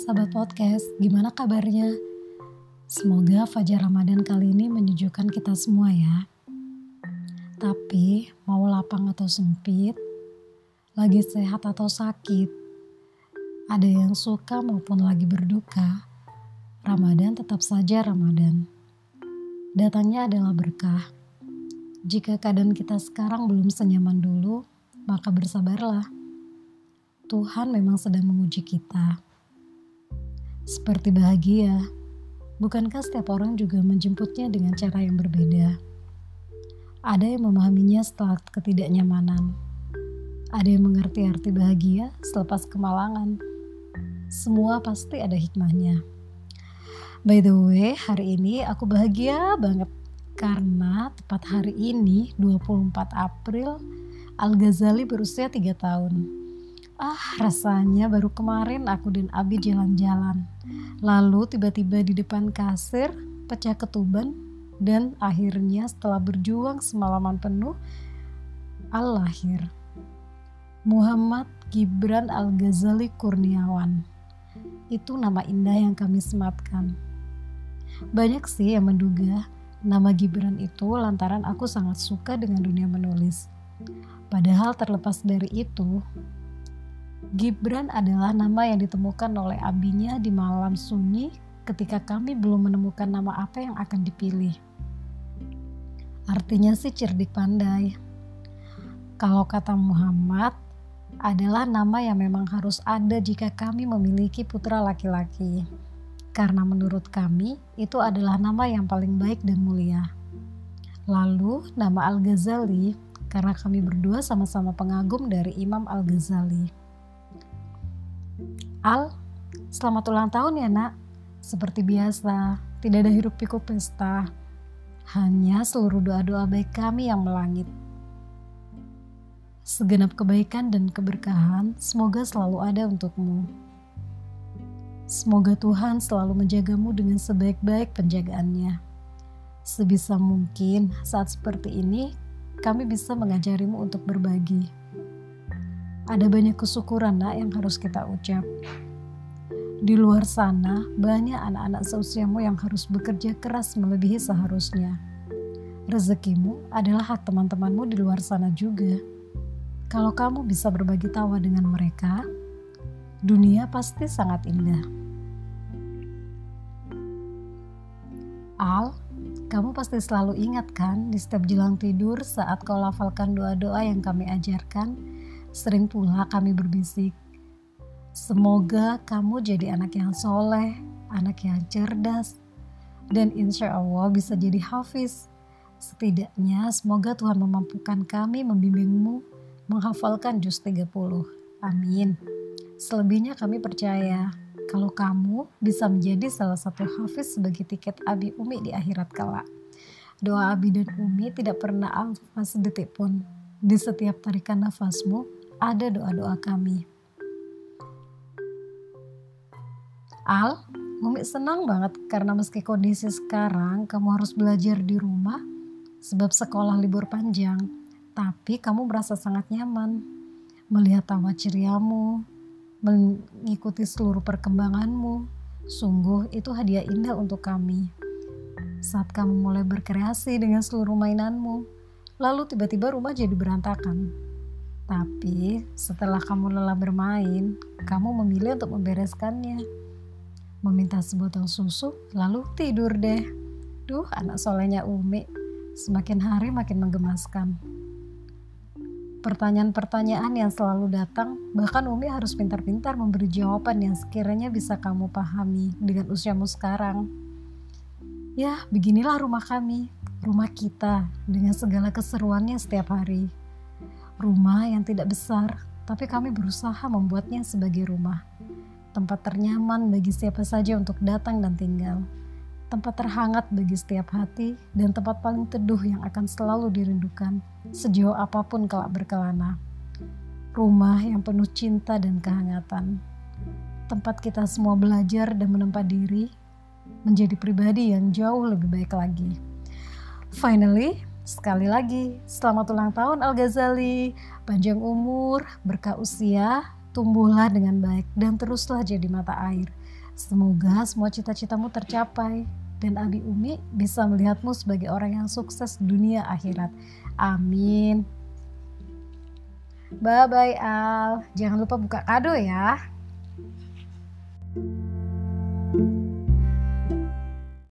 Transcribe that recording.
Sahabat Podcast, gimana kabarnya? Semoga fajar Ramadan kali ini menyejukkan kita semua ya. Tapi mau lapang atau sempit, lagi sehat atau sakit, ada yang suka maupun lagi berduka, Ramadan tetap saja Ramadan. Datangnya adalah berkah. Jika keadaan kita sekarang belum senyaman dulu, maka bersabarlah. Tuhan memang sedang menguji kita. Seperti bahagia, bukankah setiap orang juga menjemputnya dengan cara yang berbeda? Ada yang memahaminya setelah ketidaknyamanan. Ada yang mengerti arti bahagia selepas kemalangan. Semua pasti ada hikmahnya. By the way, hari ini aku bahagia banget karena tepat hari ini 24 April Al-Ghazali berusia 3 tahun. Rasanya baru kemarin aku dan Abi jalan-jalan. Lalu tiba-tiba di depan kasir, pecah ketuban, dan akhirnya setelah berjuang semalaman penuh, Al lahir. Muhammad Gibran Al-Ghazali Kurniawan. Itu nama indah yang kami sematkan. Banyak sih yang menduga nama Gibran itu lantaran aku sangat suka dengan dunia menulis. Padahal terlepas dari itu, Gibran adalah nama yang ditemukan oleh abinya di malam sunyi ketika kami belum menemukan nama apa yang akan dipilih. Artinya sih cerdik pandai. Kalau kata Muhammad, adalah nama yang memang harus ada jika kami memiliki putra laki-laki. Karena menurut kami, itu adalah nama yang paling baik dan mulia. Lalu, nama Al-Ghazali, karena kami berdua sama-sama pengagum dari Imam Al-Ghazali. Al, selamat ulang tahun ya nak. Seperti biasa, tidak ada hiruk pikuk pesta. Hanya seluruh doa-doa baik kami yang melangit. Segenap kebaikan dan keberkahan semoga selalu ada untukmu. Semoga Tuhan selalu menjagamu dengan sebaik-baik penjagaannya. Sebisa mungkin saat seperti ini kami bisa mengajarimu untuk berbagi. Ada banyak kesyukuran nak yang harus kita ucap. Di luar sana banyak anak-anak seusiamu yang harus bekerja keras melebihi seharusnya. Rezekimu adalah hak teman-temanmu di luar sana juga. Kalau kamu bisa berbagi tawa dengan mereka, dunia pasti sangat indah. Al, kamu pasti selalu ingat kan di setiap jelang tidur saat kau lafalkan doa-doa yang kami ajarkan. Sering pula kami berbisik, semoga kamu jadi anak yang soleh, anak yang cerdas, dan insya Allah bisa jadi hafiz. Setidaknya semoga Tuhan memampukan kami membimbingmu menghafalkan juz 30. Amin. Selebihnya kami percaya kalau kamu bisa menjadi salah satu hafiz sebagai tiket Abi Umi di akhirat kelak. Doa Abi dan Umi tidak pernah alfa sedetik pun. Di setiap tarikan nafasmu ada doa-doa kami. Al, Umi senang banget karena meski kondisi sekarang kamu harus belajar di rumah sebab sekolah libur panjang, tapi kamu merasa sangat nyaman melihat tawa ceriamu, mengikuti seluruh perkembanganmu. Sungguh itu hadiah indah untuk kami. Saat kamu mulai berkreasi dengan seluruh mainanmu, lalu tiba-tiba rumah jadi berantakan. Tapi setelah kamu lelah bermain, kamu memilih untuk membereskannya. Meminta sebotol susu, lalu tidur deh. Duh, anak solehnya Umi, semakin hari makin menggemaskan. Pertanyaan-pertanyaan yang selalu datang, bahkan Umi harus pintar-pintar memberi jawaban yang sekiranya bisa kamu pahami dengan usiamu sekarang. Ya, beginilah rumah kami, rumah kita, dengan segala keseruannya setiap hari. Rumah yang tidak besar, tapi kami berusaha membuatnya sebagai rumah. Tempat ternyaman bagi siapa saja untuk datang dan tinggal. Tempat terhangat bagi setiap hati dan tempat paling teduh yang akan selalu dirindukan sejauh apapun kelak berkelana. Rumah yang penuh cinta dan kehangatan. Tempat kita semua belajar dan menempa diri menjadi pribadi yang jauh lebih baik lagi. Finally, sekali lagi, selamat ulang tahun Al-Ghazali, panjang umur, berkah usia, tumbuhlah dengan baik dan teruslah jadi mata air. Semoga semua cita-citamu tercapai dan Abi Umi bisa melihatmu sebagai orang yang sukses dunia akhirat. Amin. Bye-bye Al. Jangan lupa buka kado ya.